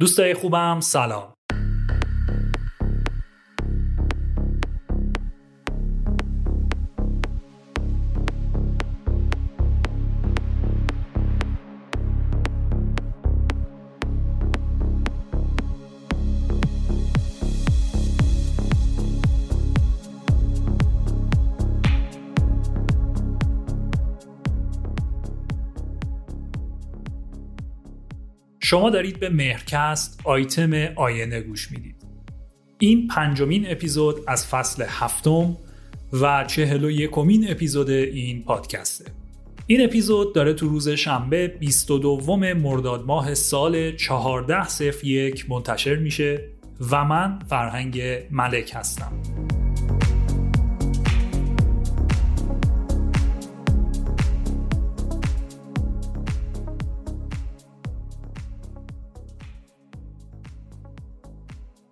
دوستای خوبم سلام. شما دارید به مهرنگکست آیتم آینه گوش میدید. این 5مین اپیزود از فصل 7 و 41مین اپیزود این پادکسته. این اپیزود داره تو روز شنبه 22 مرداد ماه سال 1401 منتشر میشه و من فرهنگ ملک هستم.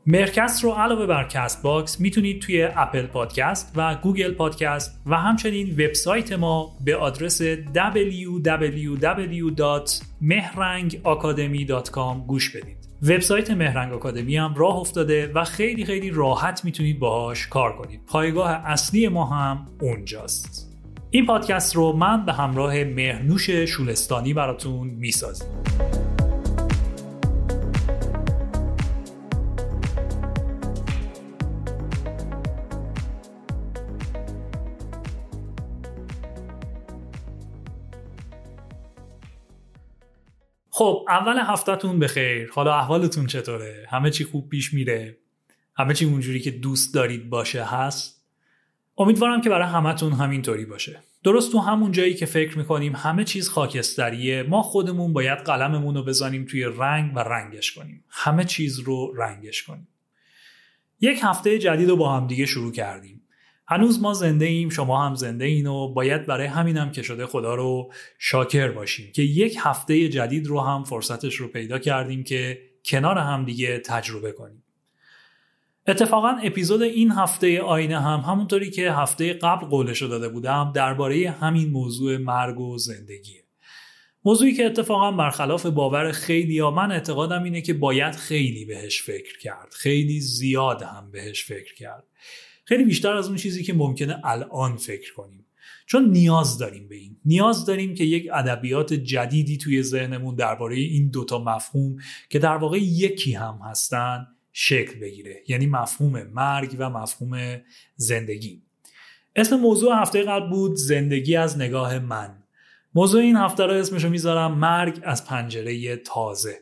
مهرنگکست رو علاوه بر کست باکس میتونید توی اپل پادکست و گوگل پادکست و همچنین وبسایت ما به آدرس www.mehrangacademy.com گوش بدید. وبسایت مهرنگ آکادمی هم راه افتاده و خیلی راحت میتونید باهاش کار کنید. پایگاه اصلی ما هم اونجاست. این پادکست رو من به همراه مهنوش شلستانی براتون میسازم. خب اول هفته‌تون بخیر. حالا احوالتون چطوره؟ همه چی خوب پیش میره؟ همه چی اونجوری که دوست دارید باشه هست؟ امیدوارم که برای همتون همینطوری باشه. درست تو همون جایی که فکر میکنیم همه چیز خاکستریه، ما خودمون باید قلممون رو بزنیم توی رنگ و رنگش کنیم. همه چیز رو رنگش کنیم. یک هفته جدید رو با هم دیگه شروع کردیم. هنوز ما زنده ایم، شما هم زنده این و باید برای همینم که شده خدا رو شاکر باشیم که یک هفته جدید رو هم فرصتش رو پیدا کردیم که کنار هم دیگه تجربه کنیم. اتفاقا اپیزود این هفته آینه هم همونطوری که هفته قبل قولش رو داده بودم درباره همین موضوع مرگ و زندگیه. موضوعی که اتفاقا برخلاف باور خیلی‌ها، من اعتقادم اینه که باید خیلی بهش فکر کرد، خیلی زیاد هم بهش فکر کرد، خیلی بیشتر از اون چیزی که ممکنه الان فکر کنیم، چون نیاز داریم به این. نیاز داریم که یک ادبیات جدیدی توی ذهنمون درباره این دوتا مفهوم که در واقع یکی هم هستن شکل بگیره، یعنی مفهوم مرگ و مفهوم زندگی. اسم موضوع هفته قبل بود زندگی از نگاه من. موضوع این هفته را اسمشو میذارم مرگ از پنجره تازه.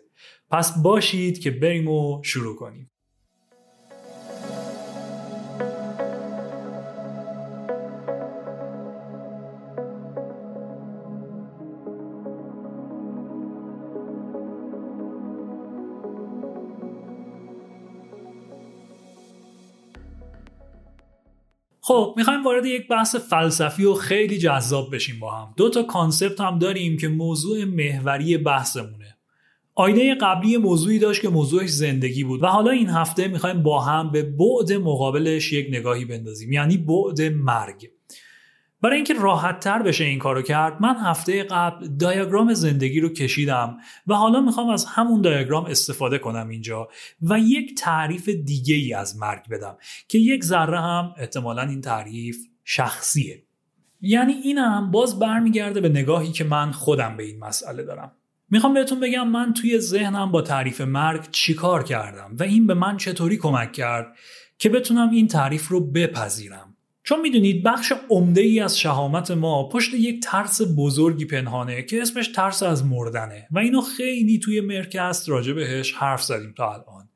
پس باشید که بریم و شروع کنیم. خب میخوایم وارد یک بحث فلسفی و خیلی جذاب بشیم با هم. دو تا کانسپت هم داریم که موضوع محوری بحثمونه. آیده قبلی موضوعی داشت که موضوعش زندگی بود و حالا این هفته میخوایم با هم به بعد مقابلش یک نگاهی بندازیم، یعنی بعد مرگ. برای اینکه راحت تر بشه این کارو کرد، من هفته قبل دیاگرام زندگی رو کشیدم و حالا میخوام از همون دیاگرام استفاده کنم اینجا و یک تعریف دیگه ای از مرگ بدم که یک ذره هم احتمالاً این تعریف شخصیه. یعنی این هم باز برمیگرده به نگاهی که من خودم به این مسئله دارم. میخوام بهتون بگم من توی ذهنم با تعریف مرگ چی کار کردم و این به من چطوری کمک کرد که بتونم این تعریف رو بپذیرم. چون میدونید بخش عمده ای از شهامت ما پشت یک ترس بزرگی پنهانه که اسمش ترس از مردنه و اینو خیلی توی مهرنگکست راجع بهش حرف زدیم تا الان.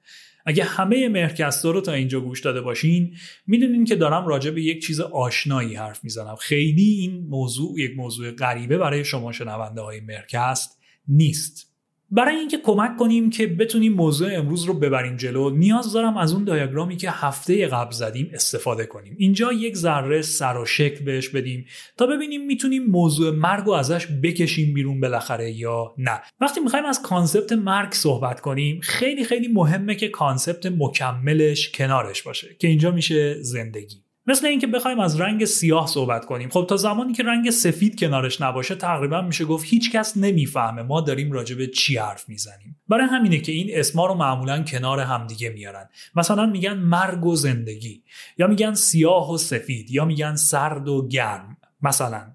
اگه همه مهرنگکست‌ها رو تا اینجا گوش داده باشین میدونین که دارم راجع به یک چیز آشنایی حرف میزنم. خیلی این موضوع یک موضوع غریبه برای شما شنونده های مهرنگکست نیست. برای اینکه کمک کنیم که بتونیم موضوع امروز رو ببریم جلو، نیاز دارم از اون دیاگرامی که هفته قبل زدیم استفاده کنیم. اینجا یک ذره سر و شکل بهش بدیم تا ببینیم میتونیم موضوع مرگ رو ازش بکشیم بیرون بالاخره یا نه. وقتی میخوایم از کانسپت مرگ صحبت کنیم، خیلی مهمه که کانسپت مکملش کنارش باشه که اینجا میشه زندگی. مثل اینکه بخوایم از رنگ سیاه صحبت کنیم، خب تا زمانی که رنگ سفید کنارش نباشه تقریبا میشه گفت هیچ کس نمیفهمه ما داریم راجع به چی حرف میزنیم. برای همینه که این اسما رو معمولا کنار همدیگه میارن، مثلا میگن مرگ و زندگی، یا میگن سیاه و سفید، یا میگن سرد و گرم. مثلا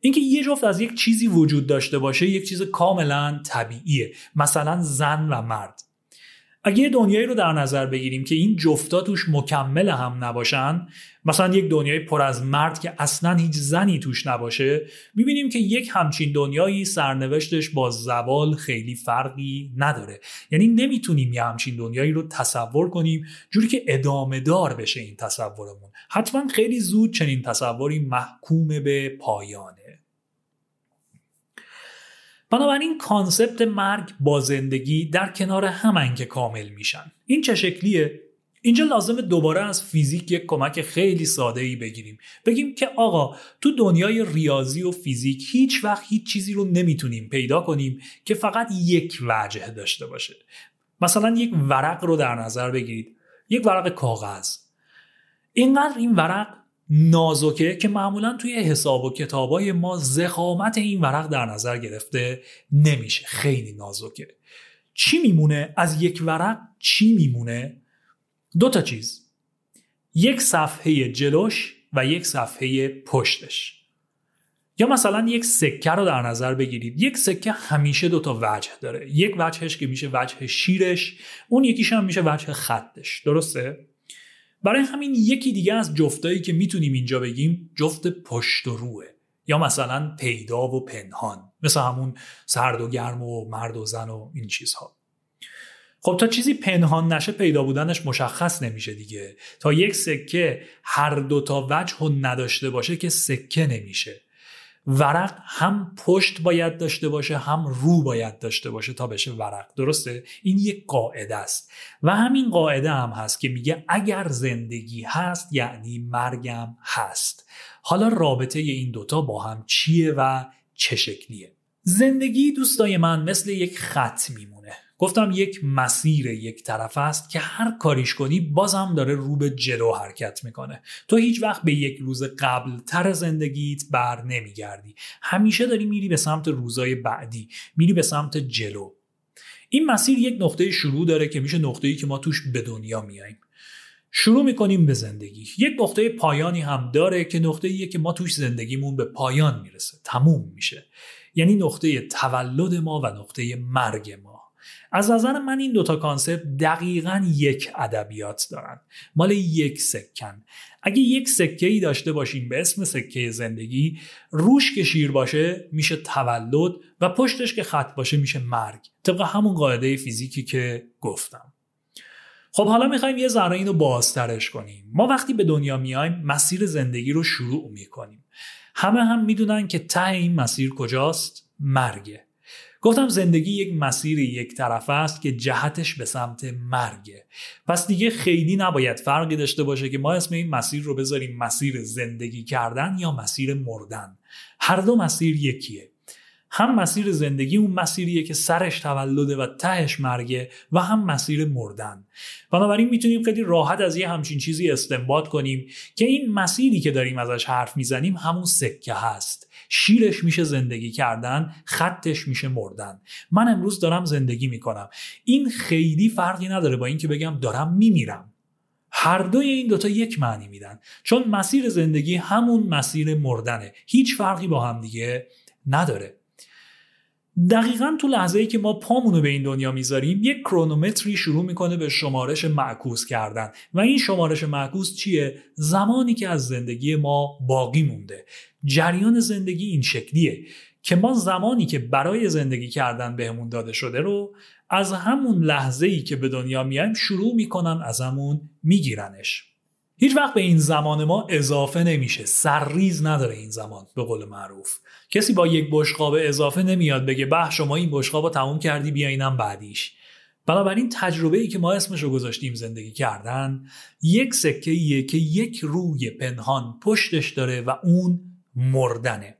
اینکه یه جفت از یک چیزی وجود داشته باشه یک چیز کاملا طبیعیه، مثلا زن و مرد. اگه دنیایی رو در نظر بگیریم که این جفتا توش مکمل هم نباشن، مثلا یک دنیای پر از مرد که اصلا هیچ زنی توش نباشه، میبینیم که یک همچین دنیایی سرنوشتش با زوال خیلی فرقی نداره. یعنی نمیتونیم یه همچین دنیایی رو تصور کنیم جوری که ادامه دار بشه این تصورمون. حتما خیلی زود چنین تصوری محکوم به پایانه. بنابراین کانسپت مرگ با زندگی در کنار همن که کامل میشن. این چه شکلیه؟ اینجا لازمه دوباره از فیزیک یک کمک خیلی ساده‌ای بگیریم. بگیم که آقا تو دنیای ریاضی و فیزیک هیچ وقت هیچ چیزی رو نمیتونیم پیدا کنیم که فقط یک وجه داشته باشه. مثلا یک ورق رو در نظر بگیرید، یک ورق کاغذ. اینقدر این ورق نازکه که معمولا توی حساب و کتابای ما ضخامت این ورق در نظر گرفته نمیشه، خیلی نازکه. چی میمونه؟ از یک ورق چی میمونه؟ دو تا چیز، یک صفحه جلوش و یک صفحه پشتش. یا مثلا یک سکه رو در نظر بگیرید، یک سکه همیشه دو تا وجه داره، یک وجهش که میشه وجه شیرش، اون یکیش هم میشه وجه خطش، درسته؟ برای همین یکی دیگه از جفتایی که میتونیم اینجا بگیم جفت پشت و روه، یا مثلا پیدا و پنهان، مثل همون سرد و گرم و مرد و زن و این چیزها. خب تا چیزی پنهان نشه پیدا بودنش مشخص نمیشه دیگه. تا یک سکه هر دوتا وجه نداشته باشه که سکه نمیشه. ورق هم پشت باید داشته باشه هم رو باید داشته باشه تا بشه ورق، درسته؟ این یک قاعده است و همین قاعده هم هست که میگه اگر زندگی هست یعنی مرگم هست. حالا رابطه این دوتا با هم چیه و چه شکلیه؟ زندگی دوستای من مثل یک خط میمونه. گفتم یک مسیر یک طرف است که هر کاریش کنی بازم داره رو به جلو حرکت میکنه. تو هیچ وقت به یک روز قبل تر زندگیت بر نمیگردی، همیشه داری میری به سمت روزای بعدی، میری به سمت جلو. این مسیر یک نقطه شروع داره که میشه نقطه‌ای که ما توش به دنیا میاییم، شروع میکنیم به زندگی. یک نقطه پایانی هم داره که نقطه‌ایه که ما توش زندگیمون به پایان میرسه، تموم میشه، یعنی نقطه تولد ما و نقطه مرگ ما. از نظر من این دوتا کانسپت دقیقاً یک ادبیات دارن، مال یک سکن. اگه یک سکه‌ای داشته باشیم به اسم سکه زندگی، روش که شیر باشه میشه تولد و پشتش که خط باشه میشه مرگ، طبق همون قاعده فیزیکی که گفتم. خب حالا میخوایم یه ذره اینو بازترش کنیم. ما وقتی به دنیا میایم مسیر زندگی رو شروع میکنیم، همه هم میدونن که ته این مسیر کجاست؟ مرگه. گفتم زندگی یک مسیر یک طرفه است که جهتش به سمت مرگه. پس دیگه خیلی نباید فرقی داشته باشه که ما اسم این مسیر رو بذاریم مسیر زندگی کردن یا مسیر مردن. هر دو مسیر یکیه. هم مسیر زندگی اون مسیریه که سرش تولده و تهش مرگه و هم مسیر مردن. بنابراین میتونیم خیلی راحت از یه همچین چیزی استنباط کنیم که این مسیری که داریم ازش حرف میزنیم همون سکه هست. شیرش میشه زندگی کردن، خطش میشه مردن. من امروز دارم زندگی میکنم. این خیلی فرقی نداره با این که بگم دارم میمیرم. هر دوی این دوتا یک معنی میدن، چون مسیر زندگی همون مسیر مردنه. هیچ فرقی با هم دیگه نداره. دقیقاً تو لحظه‌ای که ما پامونو به این دنیا میذاریم، یک کرونومتری شروع میکنه به شمارش معکوس کردن و این شمارش معکوس چیه؟ زمانی که از زندگی ما باقی مونده. جریان زندگی این شکلیه که ما زمانی که برای زندگی کردن بهمون داده شده رو از همون لحظه‌ای که به دنیا میایم شروع میکنن از همون میگیرنش. هیچ وقت به این زمان ما اضافه نمیشه، سرریز نداره این زمان. به قول معروف کسی با یک بشقاب اضافه نمیاد بگه به شما این بشقابو تموم کردی بیا اینم بعدیش. بنابراین تجربه ای که ما اسمش رو گذاشتیم زندگی کردن یک سکه ایه که یک روی پنهان پشتش داره و اون مردنه.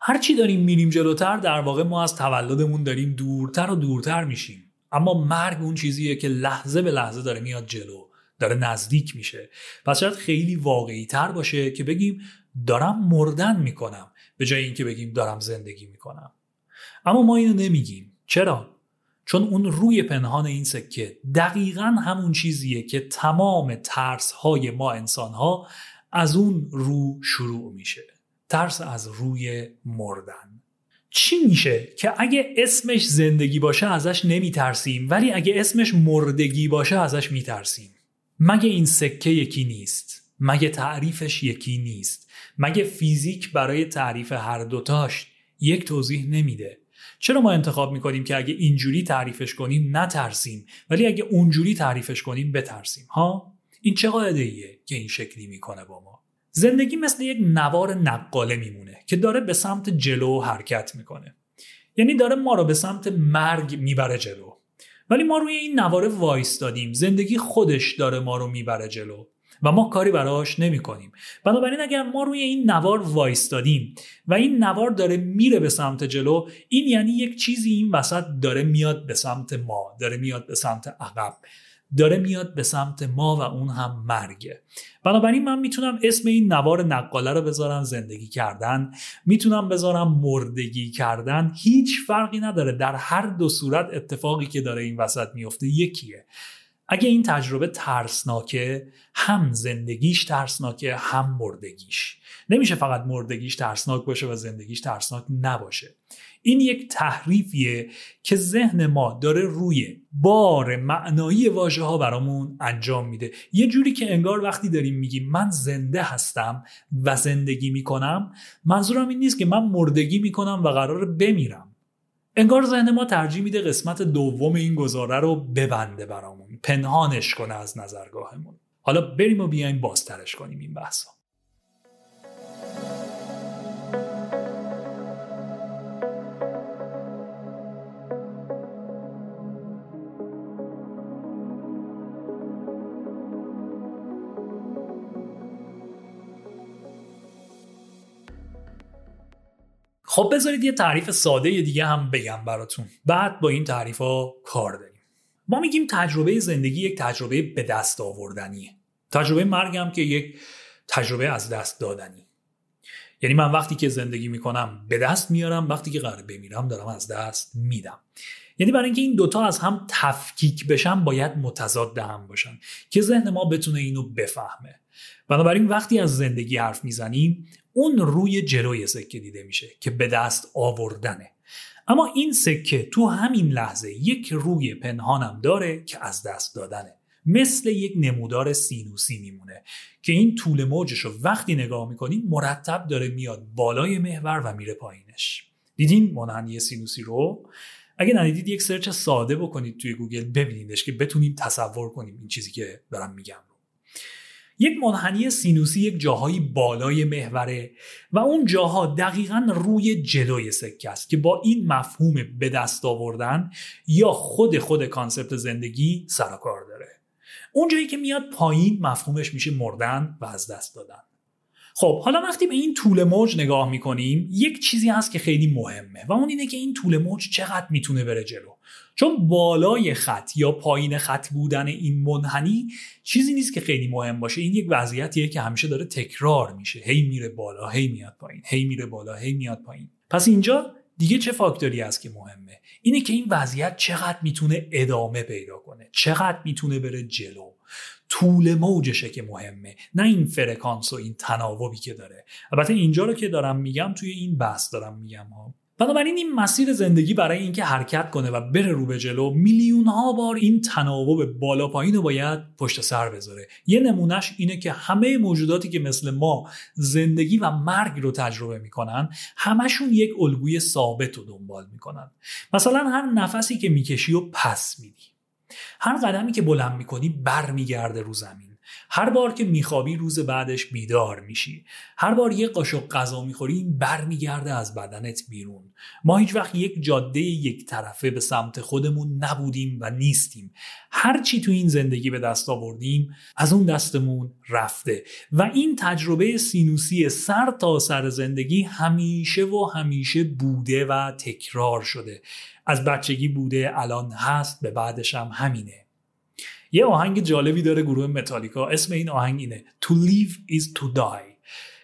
هرچی داریم میریم جلوتر در واقع ما از تولدمون داریم دورتر و دورتر میشیم، اما مرگ اون چیزیه که لحظه به لحظه داره میاد جلو، داره نزدیک میشه. پس شاید خیلی واقعی تر باشه که بگیم دارم مردن میکنم به جای اینکه بگیم دارم زندگی میکنم. اما ما اینو نمیگیم. چرا؟ چون اون روی پنهان این سکه دقیقاً همون چیزیه که تمام ترس‌های ما انسان‌ها از اون رو شروع میشه. ترس از روی مردن. چی میشه که اگه اسمش زندگی باشه ازش نمیترسیم ولی اگه اسمش مردگی باشه ازش میترسیم؟ مگه این سکه یکی نیست؟ مگه تعریفش یکی نیست؟ مگه فیزیک برای تعریف هر دوتاش یک توضیح نمیده؟ چرا ما انتخاب میکنیم که اگه اینجوری تعریفش کنیم نترسیم ولی اگه اونجوری تعریفش کنیم بترسیم؟ ها؟ این چه قاعده‌ایه که این شکلی میکنه با ما؟ زندگی مثل یک نوار نقاله میمونه که داره به سمت جلو حرکت میکنه. یعنی داره ما رو به سمت مرگ میبره جلو. ولی ما روی این نوار وایستادیم. زندگی خودش داره ما رو میبره جلو و ما کاری براش نمیکنیم. بنابراین اگر ما روی این نوار وایستادیم و این نوار داره میره به سمت جلو، این یعنی یک چیزی این وسط داره میاد به سمت ما، داره میاد به سمت عقب، داره میاد به سمت ما و اون هم مرگه. بنابراین من میتونم اسم این نوار نقاله رو بذارم زندگی کردن، میتونم بذارم مردگی کردن، هیچ فرقی نداره. در هر دو صورت اتفاقی که داره این وسط میفته یکیه. اگه این تجربه ترسناکه، هم زندگیش ترسناکه هم مردگیش. نمیشه فقط مردگیش ترسناک باشه و زندگیش ترسناک نباشه. این یک تحریفیه که ذهن ما داره روی بار معنایی واژه ها برامون انجام میده. یه جوری که انگار وقتی داریم میگیم من زنده هستم و زندگی میکنم، منظورم این نیست که من مردگی میکنم و قراره بمیرم. انگار ذهن ما ترجیح میده قسمت دوم این گزاره رو ببنده برامون، پنهانش کنه از نظرگاهمون. حالا بریم و بیایم بازترش کنیم این بحثا. خب بذارید یه تعریف ساده دیگه هم بگم براتون، بعد با این تعریف ها کار داریم. ما میگیم تجربه زندگی یک تجربه به دست آوردنیه، تجربه مرگ هم که یک تجربه از دست دادنی. یعنی من وقتی که زندگی میکنم به دست میارم، وقتی که قرار بمیرم دارم از دست میدم. یعنی برای اینکه این دوتا از هم تفکیک بشن باید متضاد هم باشن که ذهن ما بتونه اینو بفهمه. بنابراین وقتی از زندگی حرف میزنیم اون روی جلوی سکه دیده میشه که به دست آوردنه، اما این سکه تو همین لحظه یک روی پنهانم داره که از دست دادنه. مثل یک نمودار سینوسی میمونه که این طول موجشو وقتی نگاه میکنیم مرتب داره میاد بالای محور و میره پایینش. دیدین منحنی سینوسی رو؟ اگه ندیدید یک سرچ ساده بکنید توی گوگل ببینیدش که بتونیم تصور کنیم این چیزی که دارم میگم. یک منحنی سینوسی یک جاهایی بالای محوره و اون جاها دقیقاً روی جلوی سکه است که با این مفهوم به دست آوردن یا خود کانسپت زندگی سر و کار داره. اون جایی که میاد پایین مفهومش میشه مردن و از دست دادن. خب حالا وقتی به این طول موج نگاه میکنیم یک چیزی هست که خیلی مهمه و اون اینه که این طول موج چقدر میتونه بره جلو، چون بالای خط یا پایین خط بودن این منحنی چیزی نیست که خیلی مهم باشه. این یک وضعیتیه که همیشه داره تکرار میشه، هی میره بالا هی میاد پایین، هی میره بالا هی میاد پایین. پس اینجا دیگه چه فاکتوری هست که مهمه؟ اینه که این وضعیت چقدر میتونه ادامه پیدا کنه، چقدر میتونه بره جلو. طول موجشه که مهمه، نه این فرکانس و این تناوبی که داره. البته اینجا رو که دارم میگم توی این بحث دارم میگم ها. بنابراین این مسیر زندگی برای اینکه حرکت کنه و بره رو به جلو میلیون ها بار این تناوب بالا پایین رو باید پشت سر بذاره. یه نمونهش اینه که همه موجوداتی که مثل ما زندگی و مرگ رو تجربه میکنن همشون یک الگوی ثابت رو دنبال میکنن. مثلا هر نفسی که میکشی و پس میدی، هر قدمی که بلند میکنی برمیگرده رو زمین، هر بار که میخوابی روز بعدش بیدار میشی، هر بار یه قاشق غذا میخوری این برمیگرده از بدنت بیرون. ما هیچ وقت یک جاده یک طرفه به سمت خودمون نبودیم و نیستیم. هر چی تو این زندگی به دست آوردیم از اون دستمون رفته و این تجربه سینوسی سر تا سر زندگی همیشه و همیشه بوده و تکرار شده. از بچگی بوده، الان هست، به بعدش هم همینه. یه آهنگ جالبی داره گروه متالیکا، اسم این آهنگ اینه To live is to die،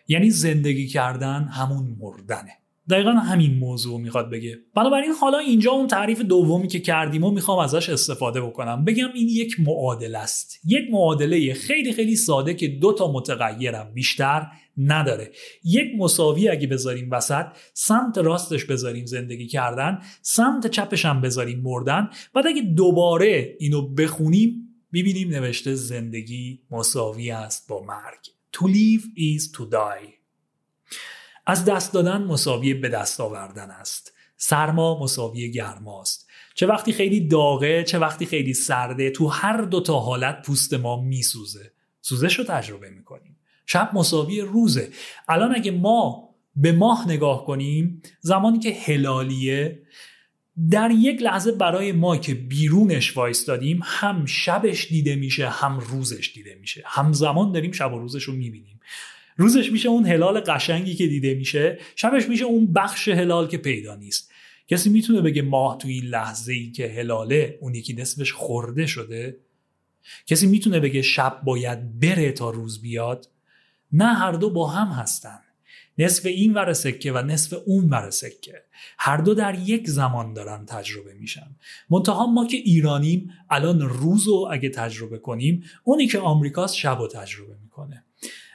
یعنی زندگی کردن همون مردنه. دقیقا همین موضوع میخواد بگه. بنابراین حالا اینجا اون تعریف دومی که کردیم و میخوام ازش استفاده بکنم، بگم این یک معادله است، یک معادله خیلی خیلی ساده که دو تا متغیرم بیشتر نداره. یک مساوی اگه بذاریم وسط، سمت راستش بذاریم زندگی کردن، سمت چپش هم بذاریم مردن، بعد اگه دوباره اینو بخونیم ببینیم نوشته زندگی مساوی است با مرگ. To live is to die. از دست دادن مساوی به دست آوردن است. سرما مساوی گرما است. چه وقتی خیلی داغه، چه وقتی خیلی سرده، تو هر دو تا حالت پوست ما میسوزه. سوزش رو تجربه میکنیم. شب مساوی روزه. الان اگه ما به ماه نگاه کنیم، زمانی که هلالیه، در یک لحظه برای ما که بیرونش وایستادیم هم شبش دیده میشه هم روزش دیده میشه، همزمان داریم شب و روزش رو میبینیم. روزش میشه اون هلال قشنگی که دیده میشه، شبش میشه اون بخش هلال که پیدا نیست. کسی میتونه بگه ماه توی لحظه‌ای که هلاله اون یکی نصفش خورده شده؟ کسی میتونه بگه شب باید بره تا روز بیاد؟ نه، هر دو با هم هستن. نصف این ور سکه و نصف اون ور سکه، هر دو در یک زمان دارن تجربه میشن. منتها ما که ایرانیم الان روزو اگه تجربه کنیم، اونی که آمریکاست شبو تجربه میکنه.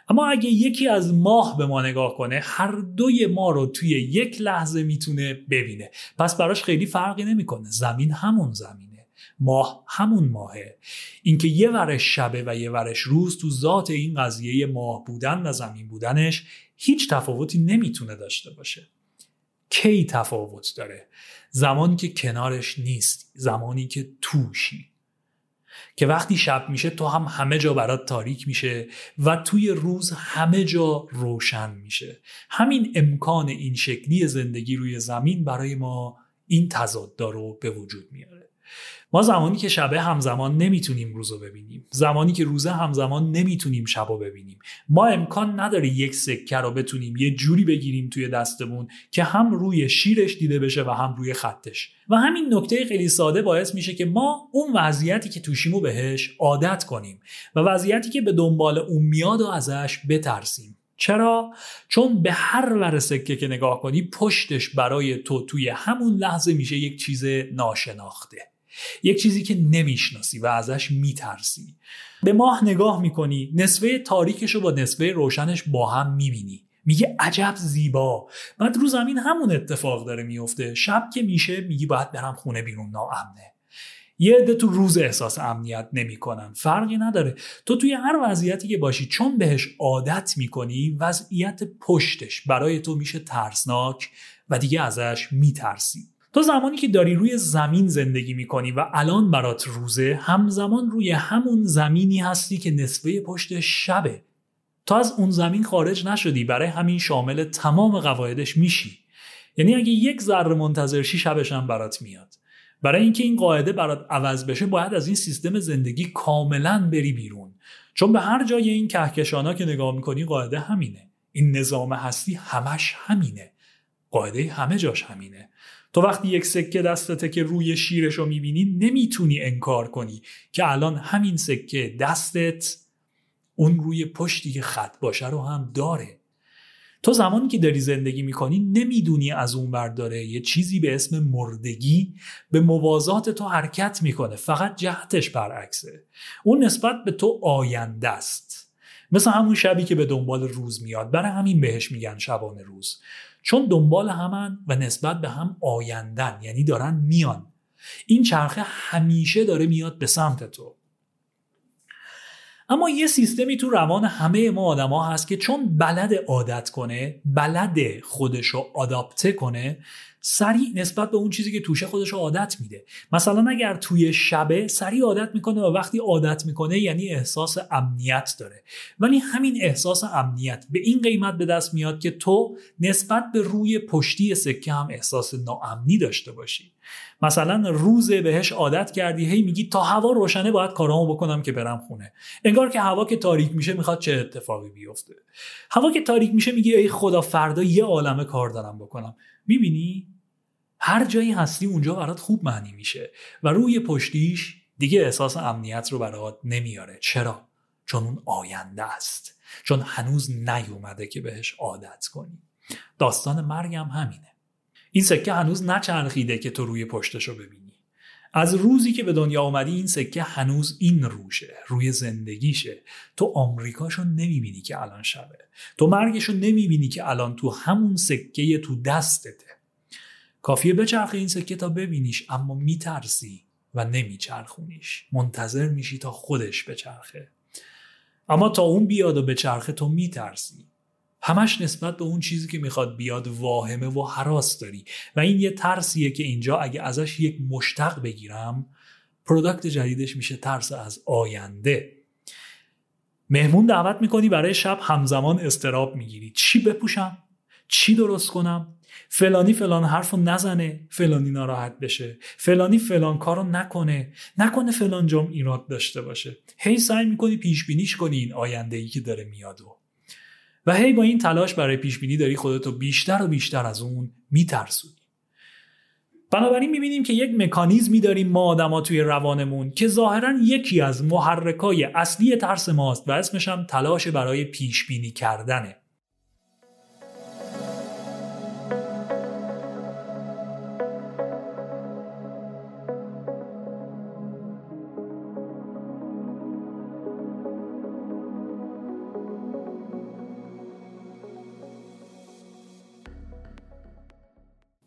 اما اگه یکی از ماه به ما نگاه کنه، هر دوی ما رو توی یک لحظه میتونه ببینه. پس براش خیلی فرقی نمیکنه، زمین همون زمینه، ماه همون ماهه. اینکه یه ورش شبه و یه ورش روز، تو ذات این قضیه ماه بودن و زمین بودنش هیچ تفاوتی نمیتونه داشته باشه. کی تفاوت داره؟ زمانی که کنارش نیست، زمانی که توشی، که وقتی شب میشه تو هم همه جا برات تاریک میشه و توی روز همه جا روشن میشه. همین امکان این شکلی زندگی روی زمین برای ما این تضاد رو به وجود میاره. ما زمانی که شبه همزمان نمیتونیم روزو ببینیم، زمانی که روزه همزمان نمیتونیم شبو ببینیم. ما امکان نداره یک سکه رو بتونیم یه جوری بگیریم توی دستمون که هم روی شیرش دیده بشه و هم روی خطش. و همین نکته خیلی ساده باعث میشه که ما اون وضعیتی که توشیمو بهش عادت کنیم و وضعیتی که به دنبال اون میاد و ازش بترسیم. چرا؟ چون به هر ور سکه که نگاه کنی، پشتش برای تو توی همون لحظه میشه یک چیز ناشناخته، یک چیزی که نمیشناسی و ازش میترسی. به ماه نگاه میکنی، نصفه تاریکشو با نصفه روشنش با هم میبینی، میگه عجب زیبا. بعد رو زمین همون اتفاق داره میفته. شب که میشه میگی باید برم خونه، بیرون ناامنه. یه عده تو روز احساس امنیت نمیکنن، فرقی نداره. تو توی هر وضعیتی که باشی، چون بهش عادت میکنی، وضعیت پشتش برای تو میشه ترسناک و دیگه ازش میترسی. تو زمانی که داری روی زمین زندگی میکنی و الان برات روزه، همزمان روی همون زمینی هستی که نصفه پشت شبه. تو از اون زمین خارج نشدی، برای همین شامل تمام قواعدش میشی. یعنی اگه یک ذره منتظر شی، شبش هم برات میاد. برای اینکه این قاعده برات عوض بشه، باید از این سیستم زندگی کاملا بری بیرون. چون به هر جای این کهکشانا که نگاه میکنی، قاعده همینه. این نظام هستی همش همینه. قاعده همه جاش همینه. تو وقتی یک سکه دستته که روی شیرش رو میبینی، نمیتونی انکار کنی که الان همین سکه دستت اون روی پشتی که خط باشه رو هم داره. تو زمانی که داری زندگی میکنی، نمیدونی از اون برداره یه چیزی به اسم مردگی به موازات تو حرکت میکنه، فقط جهتش برعکسه. اون نسبت به تو آینده است، مثل همون شبی که به دنبال روز میاد. برای همین بهش میگن شبانه روز، چون دنبال همن و نسبت به هم آیندن، یعنی دارن میان. این چرخه همیشه داره میاد به سمت تو. اما یه سیستمی تو روان همه ما آدما هست که چون بلد عادت کنه، بلد خودشو آداپته کنه، سریع نسبت به اون چیزی که توشه خودشو عادت میده. مثلا اگر توی شبه، سریع عادت میکنه و وقتی عادت میکنه یعنی احساس امنیت داره. ولی همین احساس امنیت به این قیمت به دست میاد که تو نسبت به روی پشتی سکه هم احساس ناامنی داشته باشی. مثلا روزه بهش عادت کردی، هی میگی تا هوا روشنه باید کارامو بکنم که برم خونه. انگار که هوا که تاریک میشه میخواد چه اتفاقی بیفته. هوا که تاریک میشه میگی ای خدا فردا یه عالمه کار دارم بکنم. میبینی هر جایی هستی اونجا برات خوب معنی میشه و روی پشتیش دیگه احساس امنیت رو برات نمیاره. چرا؟ چون اون آینده است، چون هنوز نیومده که بهش عادت کنی. داستان مرگ هم همینه. این سکه هنوز نچرخیده که تو روی پشتشو ببینی. از روزی که به دنیا اومدی این سکه هنوز این روشه، روی زندگیشه. تو آمریکاشو نمیبینی که الان شبه، تو مرگشو نمیبینی که الان تو همون سکه تو دستته. کافیه بچرخی این سکه تا ببینیش، اما میترسی و نمیچرخونیش، منتظر میشی تا خودش بچرخه. اما تا اون بیاد و بچرخه تو میترسی، همش نسبت به اون چیزی که میخواد بیاد واهمه و هراس داری و این یه ترسیه که اینجا اگه ازش یک مشتق بگیرم، پروداکت جدیدش میشه ترس از آینده. مهمون دعوت میکنی برای شب، همزمان استراب میگیری. چی بپوشم؟ چی درست کنم؟ فلانی فلان حرفو نزنه، فلانی ناراحت بشه، فلانی فلان کارو نکنه، فلان جام ایراد داشته باشه. هی سعی میکنی پیش بینیش کنی این آینده‌ای که داره میاد و هی با این تلاش برای پیش بینی داری خودتو بیشتر و بیشتر از اون میترسونی. بنابراین میبینیم که یک مکانیزمی داریم ما آدما توی روانمون که ظاهرا یکی از محرکای اصلی ترس ماست و اسمش هم تلاش برای پیش بینی کردنه.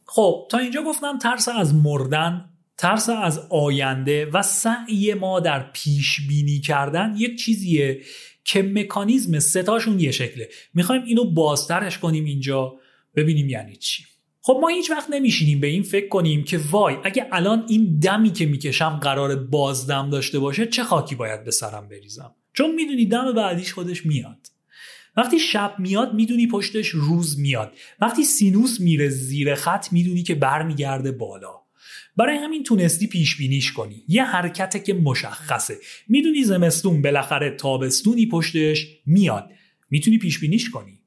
خب تا اینجا گفتم ترس از مردن، ترس از آینده و سعی ما در پیش بینی کردن یک چیزیه که مکانیزم ستاشون یه شکله. میخوایم اینو بازترش کنیم اینجا، ببینیم یعنی چی. خب ما هیچ وقت نمیشینیم به این فکر کنیم که وای اگه الان این دمی که میکشم قرار بازدم داشته باشه چه خاکی باید به سرم بریزم، چون میدونی دم بعدیش خودش میاد. وقتی شب میاد میدونی پشتش روز میاد. وقتی سینوس میره زیر خط میدونی که برمیگرده بالا. برای همین تونستی پیش بینیش کنی. یه حرکته که مشخصه. میدونی زمستون بالاخره تابستونی پشتش میاد. میتونی پیش بینیش کنی.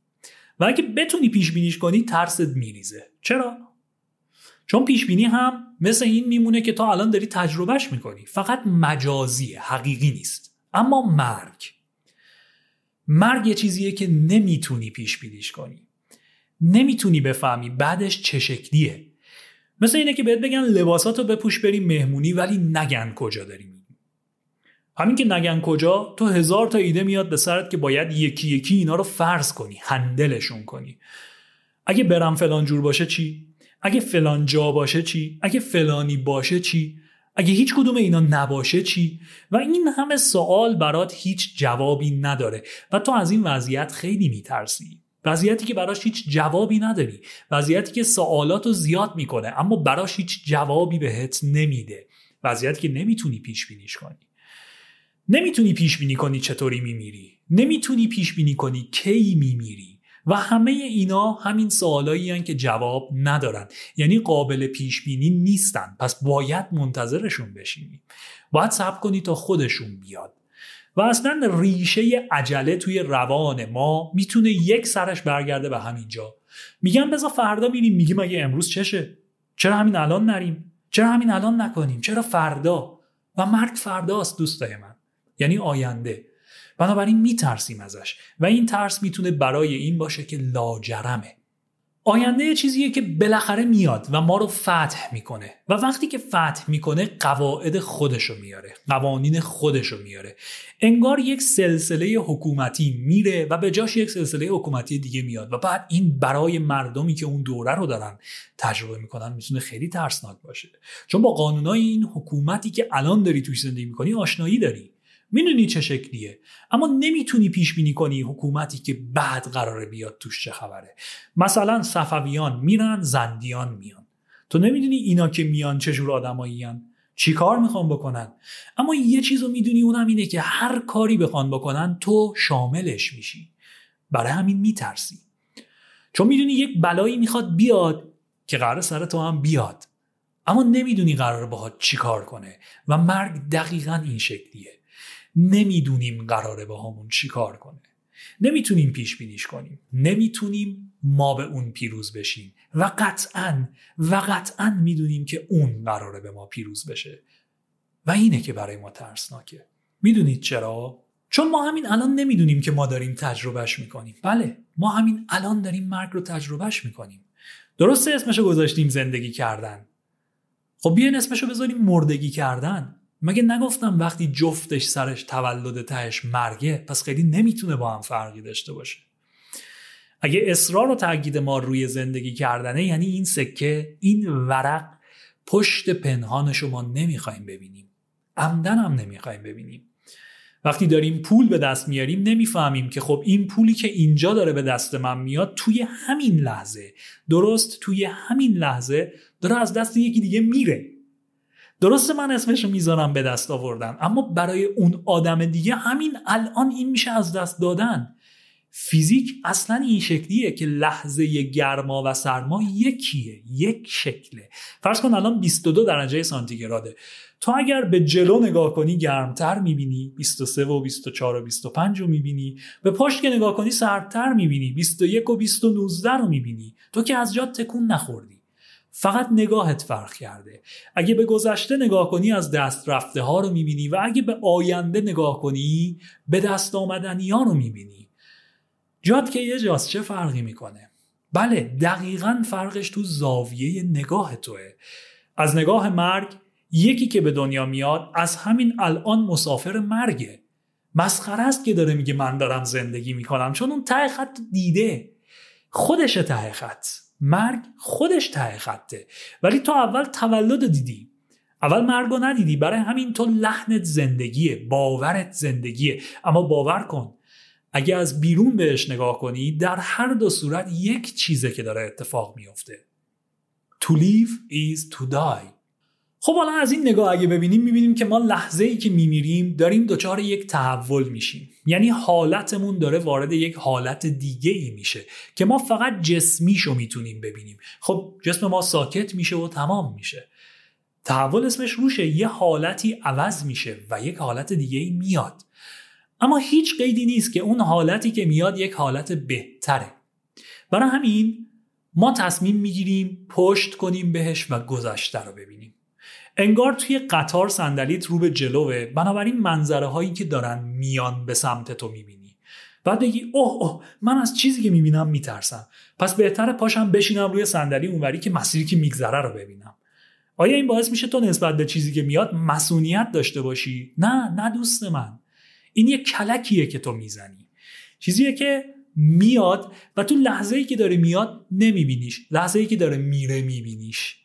و اگه بتونی پیش بینیش کنی ترست میریزه. چرا؟ چون پیش بینی هم مثل این میمونه که تا الان داری تجربهش میکنی. فقط مجازیه، حقیقی نیست. اما مرگ یه چیزیه که نمیتونی پیش بینیش کنی. نمیتونی بفهمی بعدش چه شکلیه. مثل اینه که بهت بگن لباساتو بپوش بریم مهمونی ولی نگن کجا داری میری. همین که نگن کجا، تو هزار تا ایده میاد به سرت که باید یکی یکی اینا رو فرض کنی، هندلشون کنی. اگه برم فلان جور باشه چی؟ اگه فلان جا باشه چی؟ اگه فلانی باشه چی؟ اگه هیچ کدوم اینا نباشه چی؟ و این همه سوال برات هیچ جوابی نداره و تو از این وضعیت خیلی میترسی. وضعیتی که براش هیچ جوابی نداری، وضعیتی که سوالاتو زیاد میکنه اما براش هیچ جوابی بهت نمیده، وضعیتی که نمیتونی پیش بینیش کنی. نمیتونی پیش بینی کنی چطوری میمیری، نمیتونی پیش بینی کنی کی میمیری و همه اینا همین سوالایی هستن که جواب ندارن، یعنی قابل پیش بینی نیستن. پس باید منتظرشون بشینی، باید صبر کنی تا خودشون بیاد. و اصلا ریشه عجله توی روان ما میتونه یک سرش برگرده به همینجا. میگم بذار فردا میریم، میگیم اگه امروز چشه، چرا همین الان نریم، چرا همین الان نکنیم، چرا فردا؟ و مرگ فرداست دوستای من، یعنی آینده. بنابراین میترسیم ازش و این ترس میتونه برای این باشه که لاجرمه. آینده چیزیه که بالاخره میاد و ما رو فتح میکنه و وقتی که فتح میکنه قواعد خودشو میاره، قوانین خودشو میاره. انگار یک سلسله حکومتی میره و به جاش یک سلسله حکومتی دیگه میاد و بعد این برای مردمی که اون دوره رو دارن تجربه میکنن میتونه خیلی ترسناک باشه، چون با قانونای این حکومتی که الان داری توش زندگی میکنی آشنایی داری، میدونی چه شکلیه، اما نمیتونی پیش بینی کنی حکومتی که بعد قراره بیاد توش چه خبره. مثلا صفویان میرن، زندیان میان، تو نمیدونی اینا که میان چه جور آدمایی ان، چی کار میخوان بکنن. اما یه چیزو میدونی، اونم اینه که هر کاری بخوان بکنن تو شاملش میشی. برای همین میترسی، چون میدونی یک بلایی میخواد بیاد که قراره سر تو هم بیاد، اما نمیدونی قراره باهات چیکار کنه. و مرگ دقیقاً این شکلیه، نمیدونیم قراره با همون چی کار کنه، نمیتونیم پیش بینیش کنیم، نمیتونیم ما به اون پیروز بشیم و قطعاً میدونیم که اون قراره به ما پیروز بشه و اینه که برای ما ترسناکه. میدونید چرا؟ چون ما همین الان نمیدونیم که ما داریم تجربهش میکنیم. بله، ما همین الان داریم مرگ رو تجربهش میکنیم. درسته اسمشو گذاشتیم زندگی کردن. خب بیاین اسمشو بذاریم مردگی کردن. مگه نگفتم وقتی جفتش سرش تولد تهش مرگه؟ پس خیلی نمیتونه با هم فرقی داشته باشه. اگه اصرار و تاکید ما روی زندگی کردنه، یعنی این سکه، این ورق پشت پنهانش ما نمیخوایم ببینیم. عمدن هم نمیخوایم ببینیم. وقتی داریم پول به دست میاریم نمیفهمیم که خب این پولی که اینجا داره به دست من میاد توی همین لحظه، درست توی همین لحظه داره از دست یکی دیگه میره. درسته من اسمشو میذارم به دست آوردن، اما برای اون آدم دیگه همین الان این میشه از دست دادن. فیزیک اصلا این شکلیه که لحظه گرما و سرما یکیه، یک شکله. فرض کن الان 22 درجه سانتیگراده، تو اگر به جلو نگاه کنی گرمتر میبینی، 23 و 24 و 25 رو میبینی، به پشت که نگاه کنی سردتر میبینی، 21 و 29 رو میبینی. تو که از جات تکون نخوردی، فقط نگاهت فرق کرده. اگه به گذشته نگاه کنی از دست رفته ها رو میبینی و اگه به آینده نگاه کنی به دست آمدنی ها رو میبینی. جات که یه جاست، چه فرقی میکنه؟ بله دقیقاً فرقش تو زاویه نگاه توه. از نگاه مرگ یکی که به دنیا میاد از همین الان مسافر مرگه. مسخره است که داره میگه من دارم زندگی میکنم، چون اون ته خط دیده، خودش ته خط، مرگ خودش ته خطه. ولی تو اول تولد دیدی، اول مرگو ندیدی، برای همین تو لحنت زندگیه، باورت زندگیه. اما باور کن اگه از بیرون بهش نگاه کنی در هر دو صورت یک چیزه که داره اتفاق میفته. To live is to die. خب حالا از این نگاه اگه ببینیم میبینیم که ما لحظه‌ای که میمیریم داریم دچار یک تحول میشیم. یعنی حالتمون داره وارد یک حالت دیگه‌ای میشه که ما فقط جسمیشو میتونیم ببینیم. خب جسم ما ساکت میشه و تمام میشه. تحول اسمش روشه، یه حالتی عوض میشه و یک حالت دیگه‌ای میاد. اما هیچ قیدی نیست که اون حالتی که میاد یک حالت بهتره. برای همین ما تصمیم میگیریم پشت کنیم بهش و گذشته رو ببینیم. انگار توی قطار صندلیت رو به جلوه، بنابراین منظره هایی که دارن میان به سمت تو میبینی. بعد بگی اوه من از چیزی که میبینم میترسم، پس بهتره پاشم بشینم روی صندلی اونوری که مسیری که میگذره رو ببینم. آیا این باعث میشه تو نسبت به چیزی که میاد مسئولیت داشته باشی؟ نه دوست من. این یه کلکیه که تو میزنی. چیزیه که میاد و تو لحظه‌ای که داره میاد نمیبینیش، لحظه‌ای که داره میره میبینیش.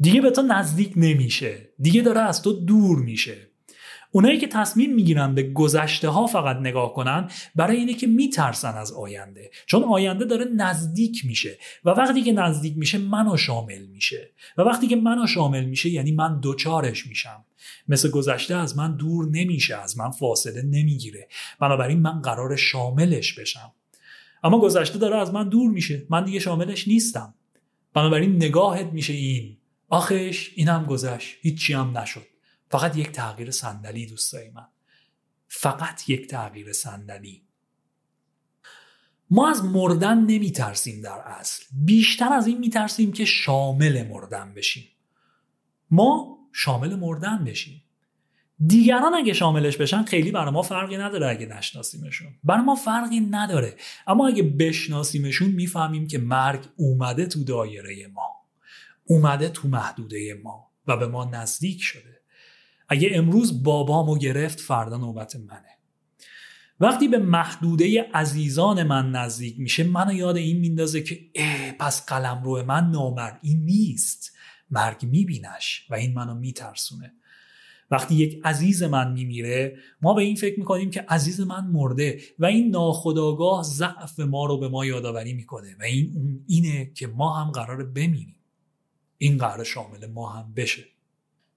دیگه به تو نزدیک نمیشه، دیگه داره از تو دور میشه. اونایی که تصمیم میگیرن به گذشته ها فقط نگاه کنن برای اینه که میترسن از آینده، چون آینده داره نزدیک میشه و وقتی که نزدیک میشه منو شامل میشه و وقتی که منو شامل میشه یعنی من دوچارش میشم. مثل گذشته از من دور نمیشه، از من فاصله نمیگیره، بنابراین من قرار شاملش بشم. اما گذشته داره از من دور میشه، من دیگه شاملش نیستم، بنابراین نگاهت میشه این آخش اینم گذشت، هیچی هم نشد، فقط یک تغییر صندلی. دوستای من، فقط یک تغییر صندلی. ما از مردن نمیترسیم، در اصل بیشتر از این میترسیم که شامل مردن بشیم. ما شامل مردن بشیم، دیگران اگه شاملش بشن خیلی برای ما فرقی نداره. اگه نشناسیمشون برای ما فرقی نداره، اما اگه بشناسیمشون میفهمیم که مرگ اومده تو دایره ما، اومده تو محدوده ما و به ما نزدیک شده. اگه امروز بابامو گرفت فردا نوبت منه. وقتی به محدوده عزیزان من نزدیک میشه منو یاد این میندازه که پس قلمرو من نامرئی نیست، مرگ میبینش و این منو میترسونه. وقتی یک عزیز من میمیره ما به این فکر میکنیم که عزیز من مرده و این ناخودآگاه ضعف ما رو به ما یادآوری میکنه و این اینه که ما هم قراره بمیریم، این قرار شامل ما هم بشه.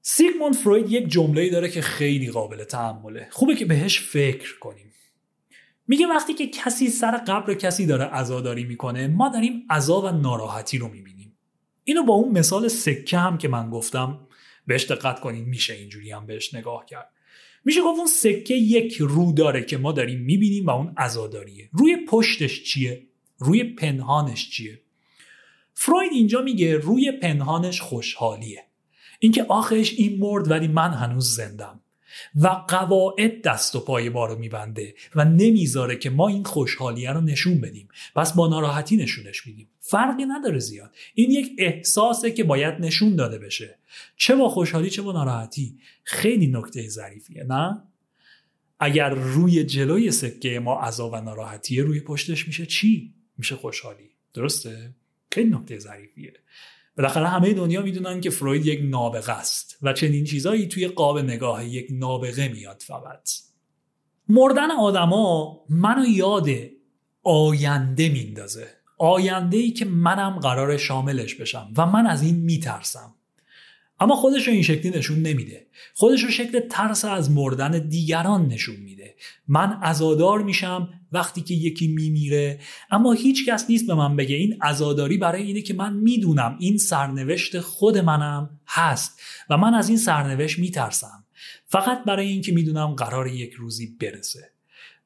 سیگموند فروید یک جمله‌ای داره که خیلی قابل تأمله، خوبه که بهش فکر کنیم. میگه وقتی که کسی سر قبر کسی داره عزاداری میکنه ما داریم عزا و ناراحتی رو میبینیم. اینو با اون مثال سکه هم که من گفتم بهش دقت کنین، میشه اینجوری هم بهش نگاه کرد. میشه گفت اون سکه یک رو داره که ما داریم میبینیم و اون عزاداریه. روی پشتش چیه؟ روی پنهانش چیه؟ فروید اینجا میگه روی پنهانش خوشحالیه. اینکه آخرش این مرد ولی من هنوز زندم و قواعد دست و پای ما رو میبنده و نمیذاره که ما این خوشحالیه رو نشون بدیم، پس با ناراحتی نشونش میدیم. فرقی نداره زیاد، این یک احساسه که باید نشون داده بشه، چه با خوشحالی چه با ناراحتی. خیلی نکته ظریفیه، نه؟ اگر روی جلوی سکه ما عذاب و ناراحتیه، روی پشتش میشه چی؟ میشه خوشحالی، درسته؟ خیلی نکته ظریفیه. بالاخره همه دنیا میدونن که فروید یک نابغه است و چنین چیزایی توی قاب نگاه یک نابغه میاد. فقط مردن آدما منو یاد آینده میندازه، آینده‌ای که منم قرار شاملش بشم و من از این میترسم. اما خودش رو این شکلی نشون نمیده، خودش رو شکل ترس از مردن دیگران نشون میده. من عزادار میشم وقتی که یکی میمیره، اما هیچ کس نیست به من بگه این عزاداری برای اینه که من میدونم این سرنوشت خود منم هست و من از این سرنوشت میترسم، فقط برای این که میدونم قرار یک روزی برسه.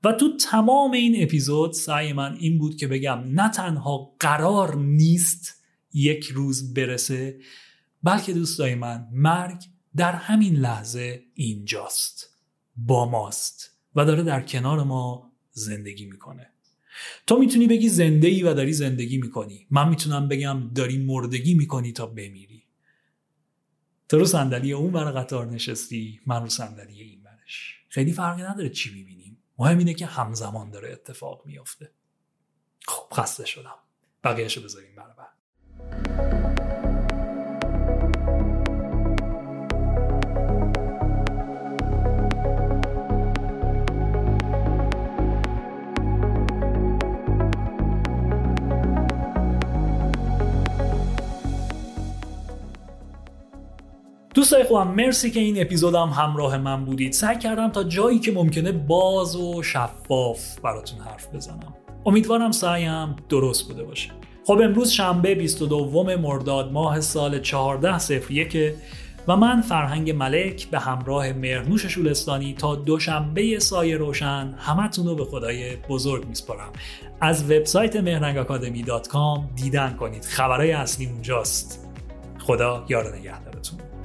و تو تمام این اپیزود سعی من این بود که بگم نه تنها قرار نیست یک روز برسه، بلکه دوستای من مرگ در همین لحظه اینجاست، با ماست و داره در کنار ما زندگی میکنه. تو میتونی بگی زنده ای و داری زندگی میکنی، من میتونم بگم داری مردگی میکنی تا بمیری. تو رو صندلی اون بر قطار نشستی، من رو صندلی این برش، خیلی فرقی نداره چی میبینیم، مهم اینه که همزمان داره اتفاق میافته. خب خسته شدم، بقیهشو بذاریم برای بعد. دوستای خوبم، مرسی که این اپیزودم همراه من بودید. سعی کردم تا جایی که ممکنه باز و شفاف براتون حرف بزنم. امیدوارم سعیم درست بوده باشه. خب امروز شنبه 22 مرداد ماه سال 1401 و من فرهنگ ملک به همراه مهنوش شلستانی تا دوشنبه سایه روشن همتون رو به خدای بزرگ میسپارم. از وبسایت mehrangacademy.com دیدن کنید، خبرای اصلی اونجاست. خدا یار نگهدارتون.